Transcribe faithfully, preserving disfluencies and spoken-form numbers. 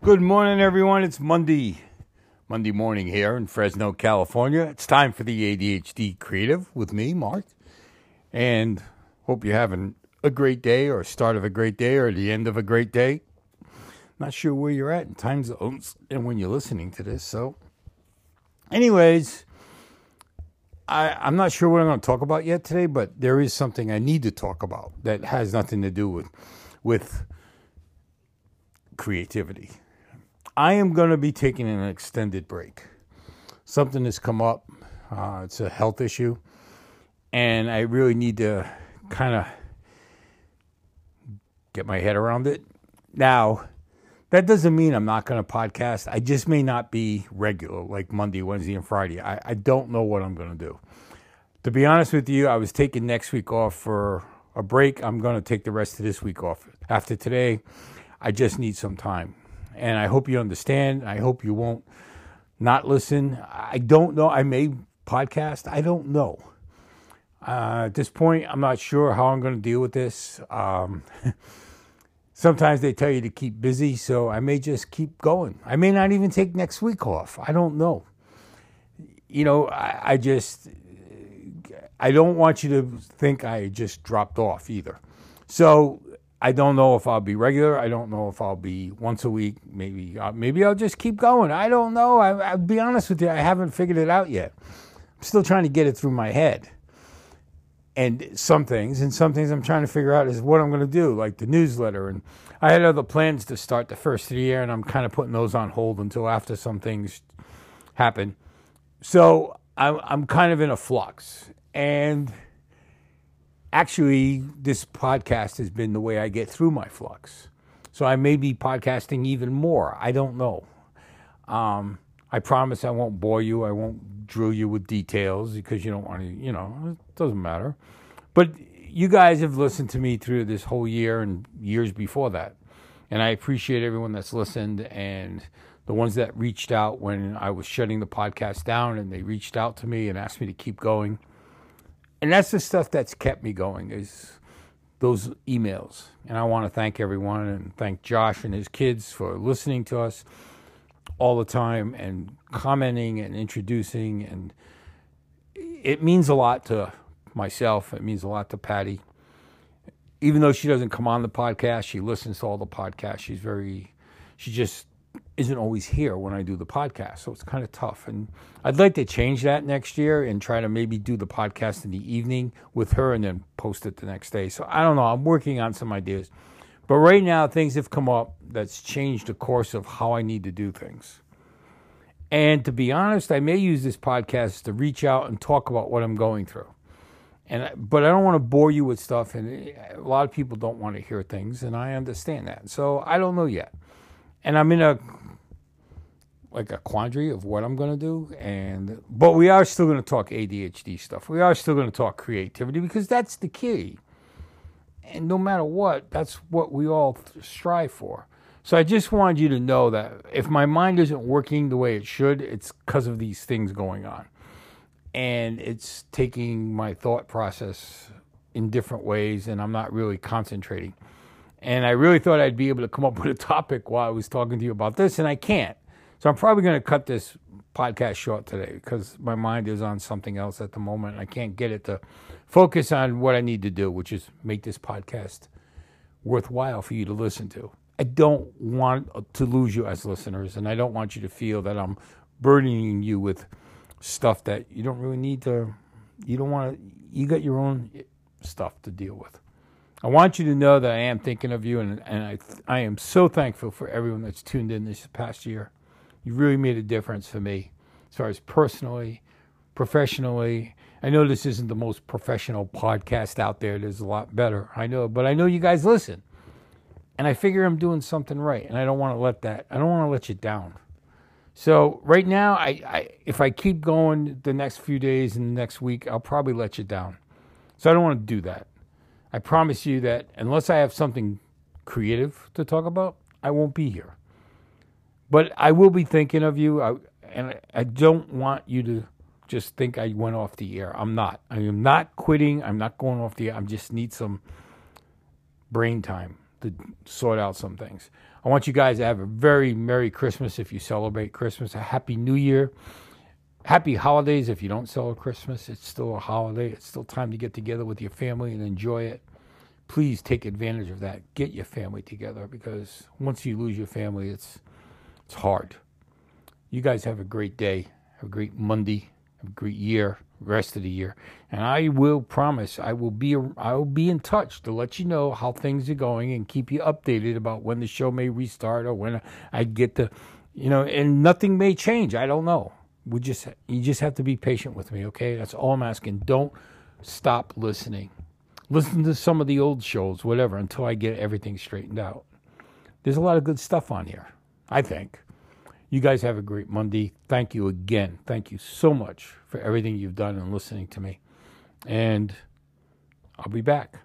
Good morning, everyone. It's Monday, Monday morning here in Fresno, California. It's time for the A D H D Creative with me, Mark. And hope you're having a great day or start of a great day or the end of a great day. Not sure where you're at in time zones and when you're listening to this. So anyways, I, I'm not sure what I'm going to talk about yet today, but there is something I need to talk about that has nothing to do with with creativity. I am going to be taking an extended break. Something has come up. Uh, it's a health issue. And I really need to kind of get my head around it. Now, that doesn't mean I'm not going to podcast. I just may not be regular, like Monday, Wednesday, and Friday. I, I don't know what I'm going to do. To be honest with you, I was taking next week off for a break. I'm going to take the rest of this week off. After today, I just need some time. And I hope you understand. I hope you won't not listen. I don't know. I may podcast. I don't know. Uh, at this point, I'm not sure how I'm going to deal with this. Um, sometimes they tell you to keep busy, so I may just keep going. I may not even take next week off. I don't know. You know, I, I just, I don't want you to think I just dropped off either. So I don't know if I'll be regular. I don't know if I'll be once a week. Maybe I'll, maybe I'll just keep going. I don't know. I, I'll be honest with you. I haven't figured it out yet. I'm still trying to get it through my head. And some things, and some things I'm trying to figure out is what I'm going to do, like the newsletter. And I had other plans to start the first of the year, and I'm kind of putting those on hold until after some things happen. So I'm, I'm kind of in a flux. And actually, this podcast has been the way I get through my flux. So I may be podcasting even more. I don't know. Um, I promise I won't bore you. I won't drill you with details because you don't want to, you know, it doesn't matter. But you guys have listened to me through this whole year and years before that. And I appreciate everyone that's listened and the ones that reached out when I was shutting the podcast down, and they reached out to me and asked me to keep going. And that's the stuff that's kept me going, is those emails. And I want to thank everyone and thank Josh and his kids for listening to us all the time and commenting and introducing. And it means a lot to myself. It means a lot to Patty. Even though she doesn't come on the podcast, she listens to all the podcasts. She's very, she just isn't always here when I do the podcast, so it's kind of tough. And I'd like to change that next year and try to maybe do the podcast in the evening with her and then post it the next day. So I don't know. I'm working on some ideas. But right now, things have come up that's changed the course of how I need to do things. And to be honest, I may use this podcast to reach out and talk about what I'm going through. And But I don't want to bore you with stuff, and a lot of people don't want to hear things, and I understand that. So I don't know yet. And I'm in a like a quandary of what I'm going to do. And but we are still going to talk A D H D stuff. We are still going to talk creativity, because that's the key. And no matter what, that's what we all strive for. So I just wanted you to know that if my mind isn't working the way it should, it's because of these things going on. And it's taking my thought process in different ways, and I'm not really concentrating. And I really thought I'd be able to come up with a topic while I was talking to you about this, and I can't. So I'm probably going to cut this podcast short today, because my mind is on something else at the moment, and I can't get it to focus on what I need to do, which is make this podcast worthwhile for you to listen to. I don't want to lose you as listeners, and I don't want you to feel that I'm burdening you with stuff that you don't really need to, you don't want to, you got your own stuff to deal with. I want you to know that I am thinking of you, and, and I I am so thankful for everyone that's tuned in this past year. You really made a difference for me as far as personally, professionally. I know this isn't the most professional podcast out there. There's a lot better, I know, but I know you guys listen. And I figure I'm doing something right, and I don't want to let that, I don't want to let you down. So right now, I, I if I keep going the next few days and the next week, I'll probably let you down. So I don't want to do that. I promise you that unless I have something creative to talk about, I won't be here. But I will be thinking of you, I, and I, I don't want you to just think I went off the air. I'm not. I am not quitting. I'm not going off the air. I just need some brain time to sort out some things. I want you guys to have a very Merry Christmas if you celebrate Christmas, a Happy New Year, Happy Holidays if you don't celebrate Christmas. It's still a holiday. It's still time to get together with your family and enjoy it. Please take advantage of that. Get your family together, because once you lose your family, it's it's hard. You guys have a great day, have a great Monday, have a great year, rest of the year. And I will promise I will be I will be in touch to let you know how things are going and keep you updated about when the show may restart or when I get to, you know, and nothing may change. I don't know. We just you just have to be patient with me, okay? That's all I'm asking. Don't stop listening. Listen to some of the old shows, whatever, until I get everything straightened out. There's a lot of good stuff on here, I think. You guys have a great Monday. Thank you again. Thank you so much for everything you've done and listening to me. And I'll be back.